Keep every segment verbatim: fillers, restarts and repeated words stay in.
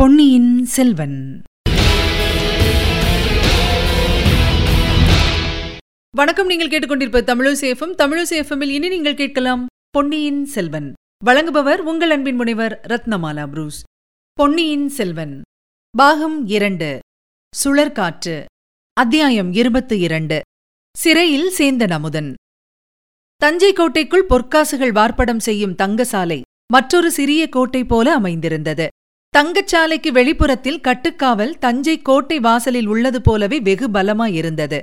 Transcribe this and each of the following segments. பொன்னியின் செல்வன். வணக்கம். நீங்கள் கேட்டுக்கொண்டிருப்ப தமிழோசை எஃப் எம். தமிழோசை எஃப் எம்மில் இனி நீங்கள் கேட்கலாம் பொன்னியின் செல்வன். வழங்குபவர் உங்கள் அன்பின் முனைவர் ரத்னமாலா புரூஸ். பொன்னியின் செல்வன் பாகம் இரண்டு, சுழற் காற்று, அத்தியாயம் இருபத்து இரண்டு. சிறையில் சேந்தன் அமுதன். தஞ்சை கோட்டைக்குள் பொற்காசுகள் வார்ப்படம் செய்யும் தங்கசாலை மற்றொரு சிறிய கோட்டை போல அமைந்திருந்தது. தங்கச்சாலைக்கு வெளிப்புறத்தில் கட்டுக்காவல் தஞ்சை கோட்டை வாசலில் உள்ளது போலவே வெகு பலமாயிருந்தது.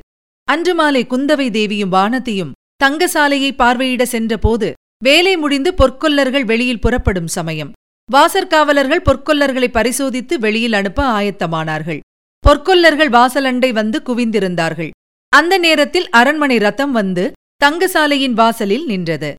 அன்று மாலை குந்தவை தேவியும் வானதியும் தங்கசாலையை பார்வையிட சென்றபோது வேலை முடிந்து பொற்கொல்லர்கள் வெளியில் புறப்படும் சமயம். வாசற்காவலர்கள் பொற்கொல்லர்களை பரிசோதித்து வெளியில் அனுப்ப ஆயத்தமானார்கள். பொற்கொல்லர்கள் வாசலண்டை வந்து குவிந்திருந்தார்கள். அந்த நேரத்தில் அரண்மனை ரத்தம் வந்து தங்கசாலையின் வாசலில் நின்றது.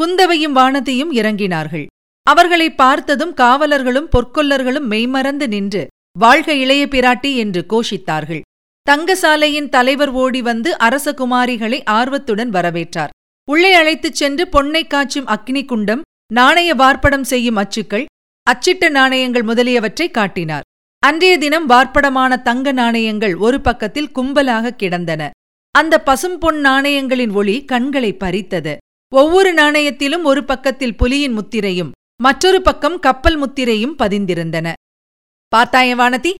குந்தவையும் வானதியும் இறங்கினார்கள். அவர்களை பார்த்ததும் காவலர்களும் பொற்கொல்லர்களும் மெய்மறந்து நின்று வாழ்க இளைய பிராட்டி என்று கோஷித்தார்கள். தங்கசாலையின் தலைவர் ஓடி வந்து அரசகுமாரிகளை ஆர்வத்துடன் வரவேற்றார். உள்ளே அழைத்துச் சென்று பொன்னை காய்ச்சும் அக்னி குண்டம், நாணய வார்ப்படம் செய்யும் அச்சுக்கள், அச்சிட்ட நாணயங்கள் முதலியவற்றை காட்டினார். அன்றைய தினம் வார்ப்படமான தங்க நாணயங்கள் ஒரு பக்கத்தில் கும்பலாக கிடந்தன. அந்த பசும்பொன் நாணயங்களின் ஒளி கண்களை பறித்தது. ஒவ்வொரு நாணயத்திலும் ஒரு பக்கத்தில் புலியின் முத்திரையும் மற்றொரு பக்கம் கப்பல் முத்திரையும் பதிந்திருந்தன. பார்த்தாயே வானதி,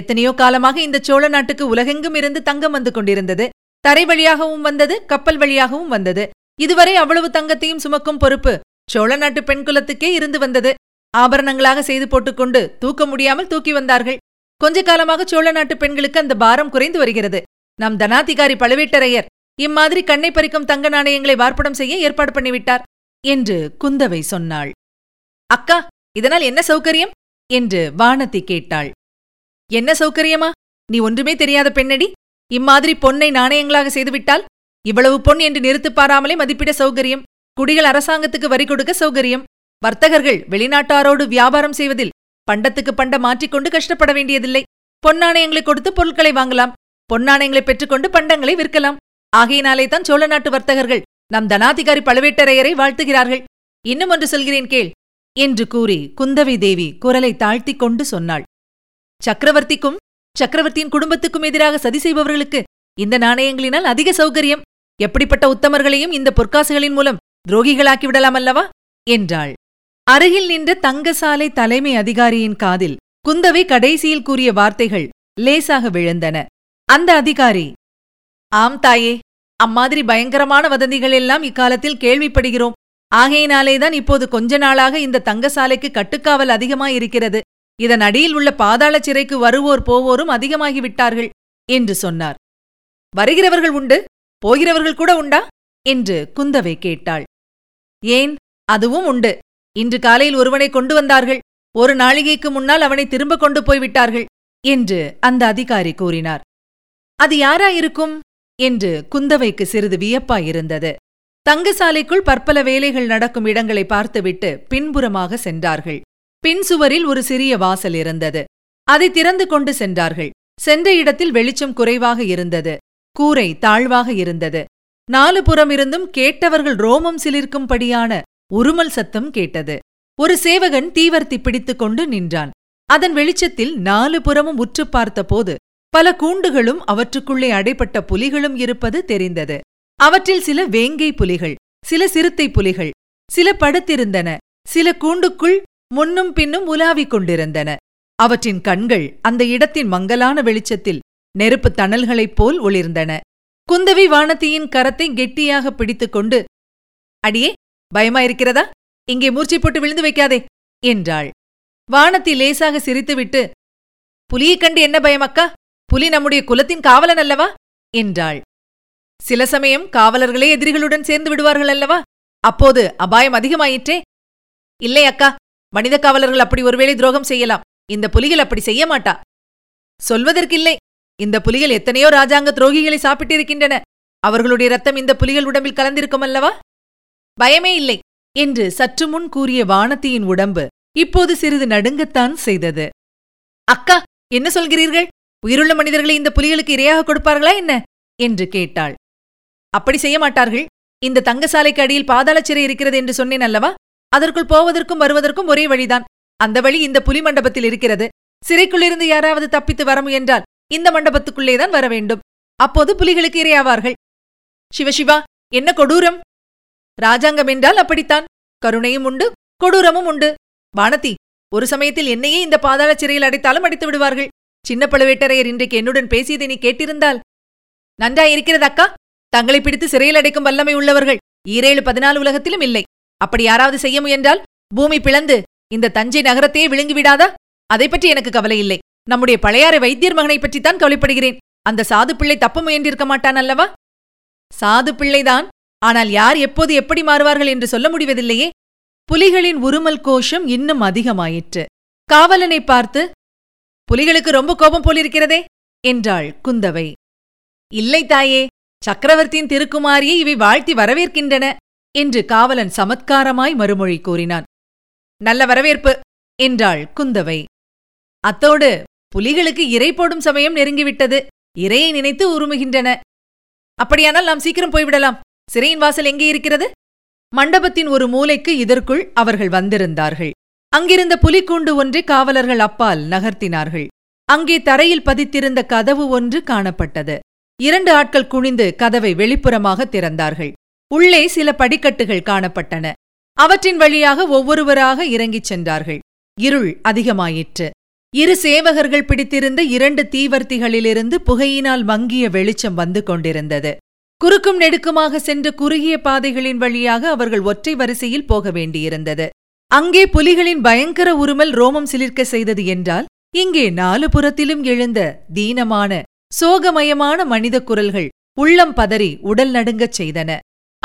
எத்தனையோ காலமாக இந்த சோழ நாட்டுக்கு உலகெங்கும் இருந்து தங்கம் வந்து கொண்டிருந்தது. தரை வழியாகவும் வந்தது, கப்பல் வழியாகவும் வந்தது. இதுவரை அவ்வளவு தங்கத்தையும் சுமக்கும் பொறுப்பு சோழ நாட்டு பெண் குலத்துக்கே இருந்து வந்தது. ஆபரணங்களாக செய்து போட்டுக்கொண்டு தூக்க முடியாமல் தூக்கி வந்தார்கள். கொஞ்ச காலமாக சோழ நாட்டு பெண்களுக்கு அந்த பாரம் குறைந்து வருகிறது. நம் தனாதிகாரி பழவேட்டரையர் இம்மாதிரி கண்ணை பறிக்கும் தங்க நாணயங்களை வார்ப்படம் செய்ய ஏற்பாடு பண்ணிவிட்டார் என்று குந்தவை சொன்னாள். அக்கா, இதனால் என்ன சௌகரியம் என்று வானதி கேட்டாள். என்ன சௌகரியமா? நீ ஒன்றுமே தெரியாத பெண்ணடி. இம்மாதிரி பொன்னை நாணயங்களாக செய்துவிட்டால் இவ்வளவு பொன் என்று நிறுத்து பாராமலே மதிப்பிட சௌகரியம். குடிகள் அரசாங்கத்துக்கு வரி கொடுக்க சௌகரியம். வர்த்தகர்கள் வெளிநாட்டாரோடு வியாபாரம் செய்வதில் பண்டத்துக்கு பண்ட மாற்றிக்கொண்டு கஷ்டப்பட வேண்டியதில்லை. பொன்னாணயங்களை கொடுத்து பொருட்களை வாங்கலாம். பொன்னாணயங்களை பெற்றுக்கொண்டு பண்டங்களை விற்கலாம். ஆகையினாலே தான் சோழ நாட்டு வர்த்தகர்கள் நம் தனாதிகாரி பழுவேட்டரையரை வாழ்த்துகிறார்கள். இன்னும் ஒன்று சொல்கிறேன் கேள் என்று கூறி குந்தவை தேவி குரலை தாழ்த்திக் கொண்டு சொன்னாள். சக்கரவர்த்திக்கும் சக்கரவர்த்தியின் குடும்பத்துக்கும் எதிராக சதி செய்பவர்களுக்கு இந்த நாணயங்களினால் அதிக சௌகரியம். எப்படிப்பட்ட உத்தமர்களையும் இந்த பொற்காசுகளின் மூலம் துரோகிகளாக்கிவிடலாம் அல்லவா என்றாள். அருகில் நின்ற தங்கசாலை தலைமை அதிகாரியின் காதில் குந்தவை கடைசியில் கூறிய வார்த்தைகள் லேசாக விழுந்தன. அந்த அதிகாரி, ஆம் தாயே, அம்மாதிரி பயங்கரமான வதந்திகள் எல்லாம் இக்காலத்தில் கேள்விப்படுகிறோம். ஆகையினாலேதான் இப்போது கொஞ்ச நாளாக இந்த தங்கசாலைக்கு கட்டுக்காவல் அதிகமாயிருக்கிறது. இதன் அடியில் உள்ள பாதாள சிறைக்கு வருவோர் போவோரும் அதிகமாகிவிட்டார்கள் என்று சொன்னார். வருகிறவர்கள் உண்டு, போகிறவர்கள் கூட உண்டா என்று குந்தவை கேட்டாள். ஏன், அதுவும் உண்டு. இன்று காலையில் ஒருவனை கொண்டு வந்தார்கள். ஒரு நாழிகைக்கு முன்னால் அவனை திரும்ப கொண்டு போய்விட்டார்கள் என்று அந்த அதிகாரி கூறினார். அது யாராயிருக்கும் என்று குந்தவைக்கு சிறிது வியப்பாயிருந்தது. தங்கசாலைக்குள் பற்பல வேலைகள் நடக்கும் இடங்களை பார்த்துவிட்டு பின்புறமாக சென்றார்கள். பின் சுவரில் ஒரு சிறிய வாசல் இருந்தது. அதை திறந்து கொண்டு சென்றார்கள். சென்ற இடத்தில் வெளிச்சம் குறைவாக இருந்தது. கூரை தாழ்வாக இருந்தது. நாலு புறமிருந்தும் கேட்டவர்கள் ரோமம் சிலிர்க்கும்படியான உருமல் சத்தம் கேட்டது. ஒரு சேவகன் தீவர்த்தி பிடித்துக் கொண்டு நின்றான். அதன் வெளிச்சத்தில் நாலு புறமும் உற்று பார்த்தபோது பல கூண்டுகளும் அவற்றுக்குள்ளே அடைப்பட்ட புலிகளும் இருப்பது தெரிந்தது. அவற்றில் சில வேங்கை புலிகள், சில சிறுத்தை புலிகள், சில படுத்திருந்தன. சில கூண்டுக்குள் முன்னும் பின்னும் உலாவிக் கொண்டிருந்தன. அவற்றின் கண்கள் அந்த இடத்தின் மங்கலான வெளிச்சத்தில் நெருப்புத் தணல்களைப் போல் ஒளிர்ந்தன. குந்தவி வானதியின் கரத்தை கெட்டியாக பிடித்துக்கொண்டு, அடியே, பயமாயிருக்கிறதா? இங்கே மூர்ச்சை போட்டு விழுந்து வைக்காதே என்றாள். வானதி லேசாக சிரித்துவிட்டு, புலியைக் கண்டு என்ன பயமக்கா? புலி நம்முடைய குலத்தின் காவலன் அல்லவா என்றாள். சில சமயம் காவலர்களே எதிரிகளுடன் சேர்ந்து விடுவார்கள் அல்லவா? அப்போது அபாயம் அதிகமாயிற்றே. இல்லை அக்கா, மனித காவலர்கள் அப்படி ஒருவேளை துரோகம் செய்யலாம். இந்த புலிகள் அப்படி செய்ய மாட்டா. சொல்வதற்கில்லை. இந்த புலிகள் எத்தனையோ ராஜாங்க துரோகிகளை சாப்பிட்டிருக்கின்றன. அவர்களுடைய ரத்தம் இந்த புலிகள் உடம்பில் கலந்திருக்கும் அல்லவா? பயமே இல்லை என்று சற்று முன் கூறிய வானதியின் உடம்பு இப்போது சிறிது நடுங்கத்தான் செய்தது. அக்கா, என்ன சொல்கிறீர்கள்? உயிருள்ள மனிதர்களை இந்த புலிகளுக்கு இரையாக கொடுப்பார்களா என்ன என்று கேட்டாள். அப்படி செய்ய மாட்டார்கள். இந்த தங்கசாலைக்கு அடியில் பாதாள சிறை இருக்கிறது என்று சொன்னேன் அல்லவா? அதற்குள் போவதற்கும் வருவதற்கும் ஒரே வழிதான். அந்த வழி இந்த புலி மண்டபத்தில் இருக்கிறது. சிறைக்குள்ளிருந்து யாராவது தப்பித்து வர முயன்றால் இந்த மண்டபத்துக்குள்ளேதான் வர வேண்டும். அப்போது புலிகளுக்கு இரையாவார்கள். சிவசிவா, என்ன கொடூரம்! ராஜாங்கம் என்றால் அப்படித்தான். கருணையும் உண்டு, கொடூரமும் உண்டு. வானதி, ஒரு சமயத்தில் என்னையே இந்த பாதாள சிறையில் அடைத்தாலும் அடைத்து விடுவார்கள். சின்ன பழுவேட்டரையர் இன்றைக்கு என்னுடன் பேசியதை நீ கேட்டிருந்தால். நன்றாயிருக்கிறது அக்கா. தங்களை பிடித்து சிறையில் அடைக்கும் வல்லமை உள்ளவர்கள் ஈரேழு பதினாலு உலகத்திலும் இல்லை. அப்படி யாராவது செய்ய முயன்றால் பூமி பிளந்து இந்த தஞ்சை நகரத்தையே விழுங்கிவிடாதா? அதை பற்றி எனக்கு கவலை இல்லை. நம்முடைய பழையாறு வைத்தியர் மகனை பற்றித்தான் கவலைப்படுகிறேன். அந்த சாது பிள்ளை தப்ப முயன்றிருக்க மாட்டான் அல்லவா? சாது பிள்ளைதான். ஆனால் யார் எப்போது எப்படி மாறுவார்கள் என்று சொல்ல முடிவதில்லையே. புலிகளின் உருமல் கோஷம் இன்னும் அதிகமாயிற்று. காவலனை பார்த்து, புலிகளுக்கு ரொம்ப கோபம் போலிருக்கிறதே என்றாள் குந்தவை. இல்லை தாயே, சக்கரவர்த்தியின் திருக்குமாரியை இவை வாழ்த்தி வரவேற்கின்றன என்று காவலன் சமத்காரமாய் மறுமொழி கூறினான். நல்ல வரவேற்பு என்றாள் குந்தவை. அத்தோடு புலிகளுக்கு இரை போடும் சமயம் நெருங்கிவிட்டது. இரையை நினைத்து உருமுகின்றன. அப்படியானால் நாம் சீக்கிரம் போய்விடலாம். சிறையின் வாசல் எங்கே இருக்கிறது? மண்டபத்தின் ஒரு மூலைக்கு இதற்குள் அவர்கள் வந்திருந்தார்கள். அங்கிருந்த புலிக்கூண்டு ஒன்றை காவலர்கள் அப்பால் நகர்த்தினார்கள். அங்கே தரையில் பதித்திருந்த கதவு ஒன்று காணப்பட்டது. இரண்டு ஆட்கள் குனிந்து கதவை வெளிப்புறமாக திறந்தார்கள். உள்ளே சில படிக்கட்டுகள் காணப்பட்டன. அவற்றின் வழியாக ஒவ்வொருவராக இறங்கிச் சென்றார்கள். இருள் அதிகமாயிற்று. இரு சேவகர்கள் பிடித்திருந்த இரண்டு தீவர்த்திகளிலிருந்து புகையினால் மங்கிய வெளிச்சம் வந்து கொண்டிருந்தது. குறுக்கும் நெடுக்குமாக சென்று குறுகிய பாதைகளின் வழியாக அவர்கள் ஒற்றை வரிசையில் போக வேண்டியிருந்தது. அங்கே புலிகளின் பயங்கர உருமல் ரோமம் சிலிர்க்க செய்தது என்றால், இங்கே நாலு புறத்திலும் எழுந்த தீனமான சோகமயமான மனித குரல்கள் உள்ளம் பதறி உடல் நடுங்கச் செய்தன.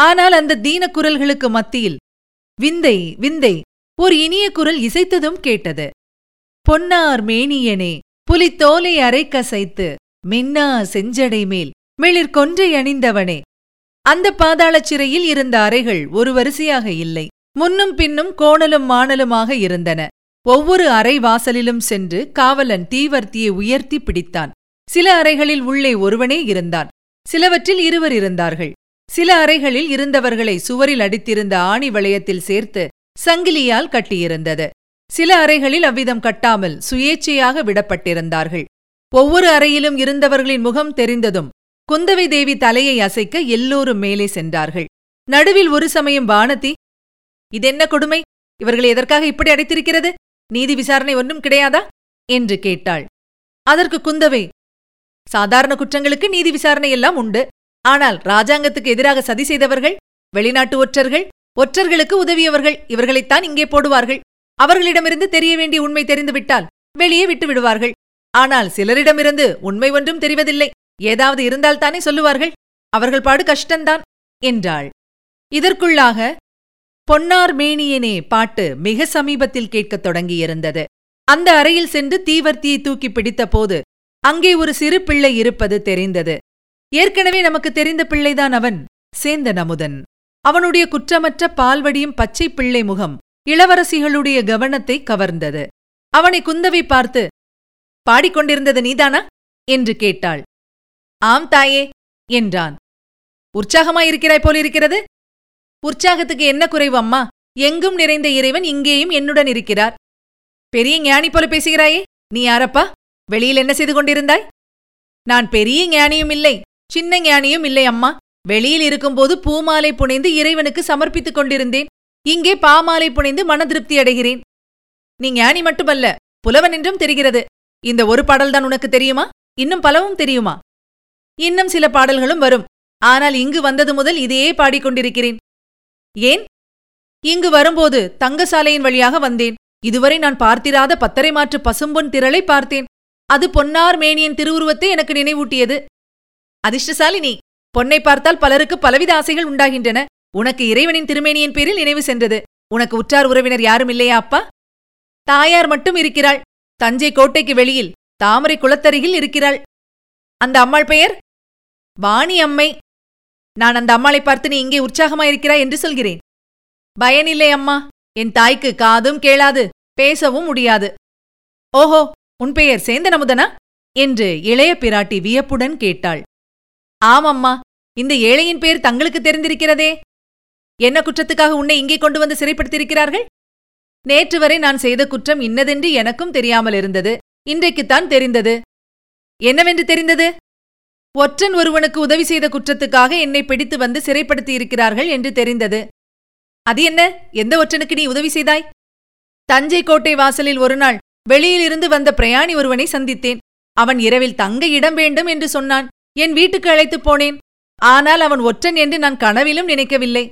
ஆனால் அந்த தீன குரல்களுக்கு மத்தியில் விந்தை விந்தை ஒரு இனிய குரல் இசைத்ததும் கேட்டது. பொன்னார் மேனியனே, புலித்தோலை அரைக்கசைத்து மின்னா செஞ்சடை மேல் மிளிர் கொன்றை அணிந்தவனே. அந்த பாதாள சிறையில் இருந்த அறைகள் ஒரு வரிசையாக இல்லை. முன்னும் பின்னும் கோணலும் மாணலுமாக இருந்தன. ஒவ்வொரு அறை வாசலிலும் சென்று காவலன் தீவர்த்தியை உயர்த்தி பிடித்தான். சில அறைகளில் உள்ளே ஒருவனே இருந்தான். சிலவற்றில் இருவர் இருந்தார்கள். சில அறைகளில் இருந்தவர்களை சுவரில் அடித்திருந்த ஆணி வளையத்தில் சேர்த்து சங்கிலியால் கட்டியிருந்தது. சில அறைகளில் அவ்விதம் கட்டாமல் சுயேச்சையாக விடப்பட்டிருந்தார்கள். ஒவ்வொரு அறையிலும் இருந்தவர்களின் முகம் தெரிந்ததும் குந்தவை தேவி தலையை அசைக்க எல்லோரும் மேலே சென்றார்கள். நடுவில் ஒரு சமயம் வானதி, இதென்ன கொடுமை! இவர்களை எதற்காக இப்படி அடைத்திருக்கிறது? நீதி விசாரணை ஒன்றும் கிடையாதா என்று கேட்டாள். அதற்கு குந்தவை, சாதாரண குற்றங்களுக்கு நீதி விசாரணை எல்லாம் உண்டு. ஆனால் ராஜாங்கத்துக்கு எதிராக சதி செய்தவர்கள், வெளிநாட்டு ஒற்றர்கள், ஒற்றர்களுக்கு உதவியவர்கள், இவர்களைத்தான் இங்கே போடுவார்கள். அவர்களிடமிருந்து தெரிய வேண்டிய உண்மை தெரிந்துவிட்டால் வெளியே விட்டு விடுவார்கள். ஆனால் சிலரிடமிருந்து உண்மை ஒன்றும் தெரிவதில்லை. ஏதாவது இருந்தால்தானே சொல்லுவார்கள். அவர்கள் பாடு கஷ்டந்தான் என்றாள். இதற்குள்ளாக பொன்னார் மேனியனே பாட்டு மிக சமீபத்தில் கேட்கத் தொடங்கியிருந்தது. அந்த அறையில் சென்று தீவர்த்தியை தூக்கி பிடித்த போது அங்கே ஒரு சிறு பிள்ளை இருப்பது தெரிந்தது. ஏற்கனவே நமக்கு தெரிந்த பிள்ளைதான் அவன், சேந்தன் அமுதன். அவனுடைய குற்றமற்ற பால்வடியும் பச்சை பிள்ளை முகம் இளவரசிகளுடைய கவனத்தை கவர்ந்தது. அவனை குந்தவை பார்த்து, பாடிக்கொண்டிருந்தது நீதானா என்று கேட்டாள். ஆம் தாயே என்றான். உற்சாகமாயிருக்கிறாய் போலிருக்கிறது. உற்சாகத்துக்கு என்ன குறைவு அம்மா? எங்கும் நிறைந்த இறைவன் இங்கேயும் என்னுடன் இருக்கிறார். பெரிய ஞானி போல பேசுகிறாயே, நீ யாரப்பா? வெளியில் என்ன செய்து கொண்டிருந்தாய்? நான் பெரிய ஞானியும் இல்லை, சின்ன ஞானியும் இல்லை அம்மா. வெளியில் இருக்கும்போது பூமாலை புனைந்து இறைவனுக்கு சமர்ப்பித்துக் கொண்டிருந்தேன். இங்கே பாமாலை புனைந்து மன திருப்தி அடைகிறேன். நீ ஞானி மட்டுமல்ல, புலவன் என்றும் தெரிகிறது. இந்த ஒரு பாடல்தான் உனக்கு தெரியுமா? இன்னும் பலவும் தெரியுமா? இன்னும் சில பாடல்களும் வரும். ஆனால் இங்கு வந்தது முதல் இதையே பாடிக்கொண்டிருக்கிறேன். ஏன்? இங்கு வரும்போது தங்கசாலையின் வழியாக வந்தேன். இதுவரை நான் பார்த்திராத பத்தரை மாற்று பசும்பொன் திரளை பார்த்தேன். அது பொன்னார் மேனியின் திருவுருவத்தை எனக்கு நினைவூட்டியது. அதிர்ஷ்டசாலினி, பொன்னை பார்த்தால் பலருக்கு பலவித ஆசைகள் உண்டாகின்றன. உனக்கு இறைவனின் திருமேனியின் பேரில் நினைவு சென்றது. உனக்கு உற்றார் உறவினர் யாரும் இல்லையா அப்பா? தாயார் மட்டும் இருக்கிறாள். தஞ்சை கோட்டைக்கு வெளியில் தாமரை குளத்தருகில் இருக்கிறாள். அந்த அம்மாள் பெயர் வாணி அம்மை. நான் அந்த அம்மாளை பார்த்து நீ இங்கே உற்சாகமாயிருக்கிறாய் என்று சொல்கிறேன். பயனில்லை அம்மா, என் தாய்க்கு காதும் கேளாது, பேசவும் முடியாது. ஓஹோ, உன் பெயர் சேந்தன் அமுதனா என்று இளைய பிராட்டி வியப்புடன் கேட்டாள். ஆமம்மா, இந்த ஏழையின் பெயர் தங்களுக்கு தெரிந்திருக்கிறதே. என்ன குற்றத்துக்காக உன்னை இங்கே கொண்டு வந்து சிறைப்படுத்தியிருக்கிறார்கள்? நேற்று வரை நான் செய்த குற்றம் இன்னதென்று எனக்கும் தெரியாமல் இருந்தது. இன்றைக்குத்தான் தெரிந்தது. என்னவென்று தெரிந்தது? ஒற்றன் ஒருவனுக்கு உதவி செய்த குற்றத்துக்காக என்னை பிடித்து வந்து சிறைப்படுத்தியிருக்கிறார்கள் என்று தெரிந்தது. அது என்ன? எந்த ஒற்றனுக்கு நீ உதவி செய்தாய்? தஞ்சை கோட்டை வாசலில் ஒருநாள் வெளியிலிருந்து வந்த பிரயாணி ஒருவனை சந்தித்தேன். அவன் இரவில் தங்க இடம் வேண்டும் என்று சொன்னான். என் வீட்டுக்கு அழைத்துப் போனேன். ஆனால் அவன் ஒற்றன் என்று நான் கனவிலும் நினைக்கவில்லை.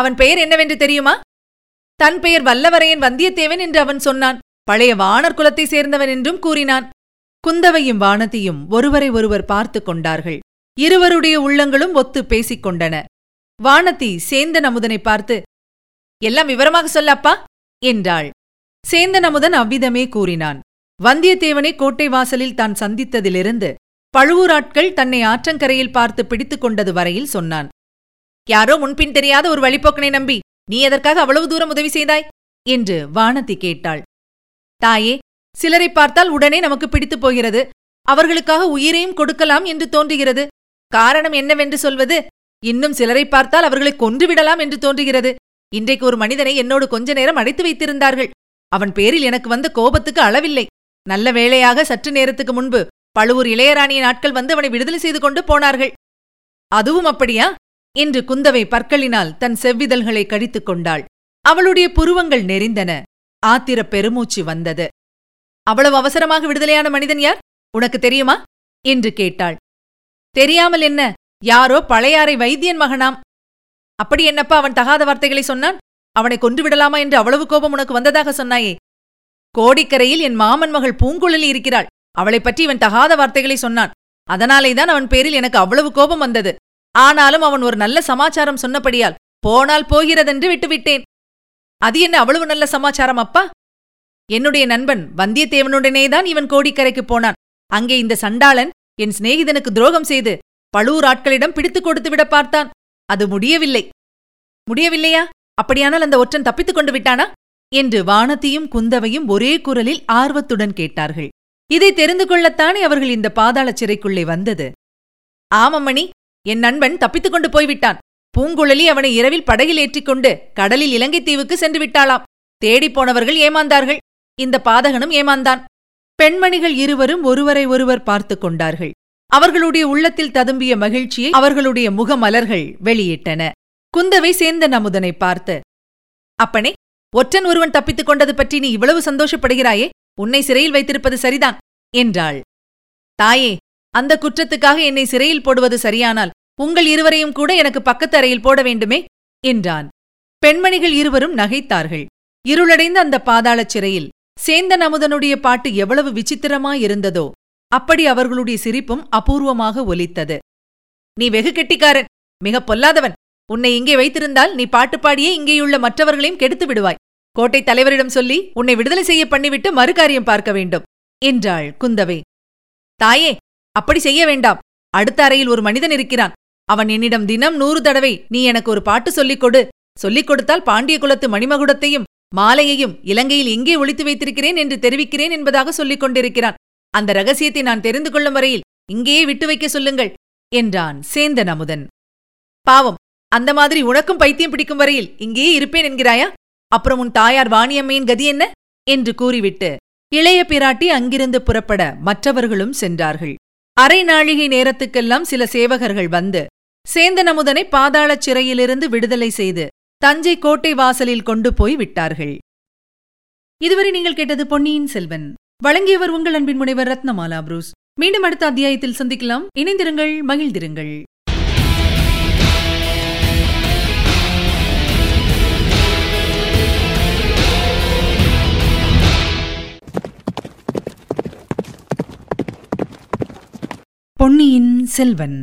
அவன் பெயர் என்னவென்று தெரியுமா? தன் பெயர் வல்லவரையன் வந்தியத்தேவன் என்று அவன் சொன்னான். பழைய வானர் குலத்தை சேர்ந்தவன் என்றும் கூறினான். குந்தவையும் வானதியும் ஒருவரை ஒருவர் பார்த்து கொண்டார்கள். இருவருடைய உள்ளங்களும் ஒத்து பேசிக்கொண்டன. வானதி சேந்தன் அமுதனை பார்த்து, எல்லாம் விவரமாக சொல்லப்பா என்றாள். சேந்தன் அமுதன் அவ்விதமே கூறினான். வந்தியத்தேவனை கோட்டை வாசலில் தான் சந்தித்ததிலிருந்து பழுவூராட்கள் தன்னை ஆற்றங்கரையில் பார்த்து பிடித்துக் கொண்டது வரையில் சொன்னான். யாரோ முன்பின் தெரியாத ஒரு வழிப்போக்கனை நம்பி நீ எதற்காக அவ்வளவு தூரம் உதவி செய்தாய் என்று வானதி கேட்டாள். தாயே, சிலரை பார்த்தால் உடனே நமக்கு பிடித்துப் போகிறது. அவர்களுக்காக உயிரையும் கொடுக்கலாம் என்று தோன்றுகிறது. காரணம் என்னவென்று சொல்வது? இன்னும் சிலரை பார்த்தால் அவர்களை கொன்றுவிடலாம் என்று தோன்றுகிறது. இன்றைக்கு ஒரு மனிதனை என்னோடு கொஞ்ச நேரம் அடைத்து வைத்திருந்தார்கள். அவன் பேரில் எனக்கு வந்த கோபத்துக்கு அளவில்லை. நல்ல வேளையாக சற்று நேரத்துக்கு முன்பு பழுவூர் இளையராணியின் ஆட்கள் வந்து அவனை விடுதலை செய்து கொண்டு போனார்கள். அதுவும் அப்படியா என்று குந்தவை பற்களினால் தன் செவ்விதழ்களை கடித்துக் கொண்டாள். அவளுடைய புருவங்கள் நெறிந்தன. ஆத்திர பெருமூச்சு வந்தது. அவ்வளவு அவசரமாக விடுதலையான மனிதன் யார், உனக்கு தெரியுமா என்று கேட்டாள். தெரியாமல் என்ன, யாரோ பழையாறை வைத்தியன் மகனாம். அப்படி என்னப்பா அவன் தகாத வார்த்தைகளை சொன்னான்? அவனை கொன்றுவிடலாமா என்று அவ்வளவு கோபம் உனக்கு வந்ததாக சொன்னாயே. கோடிக்கரையில் என் மாமன் மகள் பூங்குழலி இருக்கிறாள். அவளை பற்றி இவன் தகாத வார்த்தைகளை சொன்னான். அதனாலேதான் அவன் பேரில் எனக்கு அவ்வளவு கோபம் வந்தது. ஆனாலும் அவன் ஒரு நல்ல சமாச்சாரம் சொன்னபடியால் போனால் போகிறதென்று விட்டுவிட்டேன். அது என்ன அவ்வளவு நல்ல சமாச்சாரம் அப்பா? என்னுடைய நண்பன் வந்தியத்தேவனுடனேதான் இவன் கோடிக்கரைக்கு போனான். அங்கே இந்த சண்டாளன் என் சிநேகிதனுக்கு துரோகம் செய்து பழுவூர் ஆட்களிடம் பிடித்துக் கொடுத்து விட பார்த்தான். அது முடியவில்லை. முடியவில்லையா? அப்படியானால் அந்த ஒற்றன் தப்பித்துக் கொண்டு விட்டானா என்று வானதியும் குந்தவையும் ஒரே குரலில் ஆர்வத்துடன் கேட்டார்கள். இதை தெரிந்து கொள்ளத்தானே அவர்கள் இந்த பாதாள சிறைக்குள்ளே வந்தது. ஆமம்மணி, என் நண்பன் தப்பித்துக் கொண்டு போய்விட்டான். பூங்குழலி அவனை இரவில் படகில் ஏற்றிக்கொண்டு கடலில் இலங்கை தீவுக்கு சென்று விட்டாளாம். தேடிப்போனவர்கள் ஏமாந்தார்கள். இந்த பாதகனும் ஏமாந்தான். பெண்மணிகள் இருவரும் ஒருவரை ஒருவர் பார்த்து கொண்டார்கள். அவர்களுடைய உள்ளத்தில் ததும்பிய மகிழ்ச்சியை அவர்களுடைய முகமலர்கள் வெளியிட்டன. குந்தவை சேந்தன் அமுதனை பார்த்து, அப்பனே, ஒற்றன் ஒருவன் தப்பித்துக் கொண்டது பற்றி நீ இவ்வளவு சந்தோஷப்படுகிறாயே, உன்னை சிறையில் வைத்திருப்பது சரிதான் என்றாள். தாயே, அந்த குற்றத்துக்காக என்னை சிறையில் போடுவது சரியானால் உங்கள் இருவரையும் கூட எனக்கு பக்கத்து அறையில் போட வேண்டுமே என்றான். பெண்மணிகள் இருவரும் நகைத்தார்கள். இருளடைந்த அந்த பாதாள சிறையில் சேந்தன் அமுதனுடைய பாட்டு எவ்வளவு விசித்திரமாயிருந்ததோ அப்படி அவர்களுடைய சிரிப்பும் அபூர்வமாக ஒலித்தது. நீ வெகு கெட்டிக்காரன், மிக பொல்லாதவன். உன்னை இங்கே வைத்திருந்தால் நீ பாட்டு பாடியே இங்கேயுள்ள மற்றவர்களையும் கெடுத்து விடுவாய். கோட்டை தலைவரிடம் சொல்லி உன்னை விடுதலை செய்ய பண்ணிவிட்டு மறுகாரியம் பார்க்க வேண்டும் என்றாள் குந்தவை. தாயே, அப்படி செய்ய வேண்டாம். அடுத்த அறையில் ஒரு மனிதன் இருக்கிறான். அவன் என்னிடம் தினம் நூறு தடவை நீ எனக்கு ஒரு பாட்டு சொல்லிக் கொடு, சொல்லிக் கொடுத்தால் பாண்டிய குலத்து மணிமகுடத்தையும் மாலையையும் இலங்கையில் எங்கே ஒளித்து வைத்திருக்கிறேன் என்று தெரிவிக்கிறேன் என்பதாக சொல்லிக் கொண்டிருக்கிறான். அந்த ரகசியத்தை நான் தெரிந்து கொள்ளும் வரையில் இங்கேயே விட்டு வைக்க சொல்லுங்கள் என்றான் சேந்தன் அமுதன். பாவம், அந்த மாதிரி உனக்கும் பைத்தியம் பிடிக்கும் வரையில் இங்கேயே இருப்பேன் என்கிறாயா? அப்புறம் உன் தாயார் வாணியம்மையின் கதி என்ன என்று கூறிவிட்டு இளைய பிராட்டி அங்கிருந்து புறப்பட மற்றவர்களும் சென்றார்கள். அரை நாழிகை நேரத்துக்கெல்லாம் சில சேவகர்கள் வந்து சேந்தன் அமுதனை பாதாள சிறையிலிருந்து விடுதலை செய்து தஞ்சை கோட்டை வாசலில் கொண்டு போய் விட்டார்கள். இதுவரை நீங்கள் கேட்டது பொன்னியின் செல்வன். வழங்கியவர் உங்கள் அன்பின் முனைவர் ரத்னமாலா புரூஸ். மீண்டும் அடுத்த அத்தியாயத்தில் சந்திக்கலாம். இணைந்திருங்கள், மகிழ்ந்திருங்கள். பொன்னியின் செல்வன்.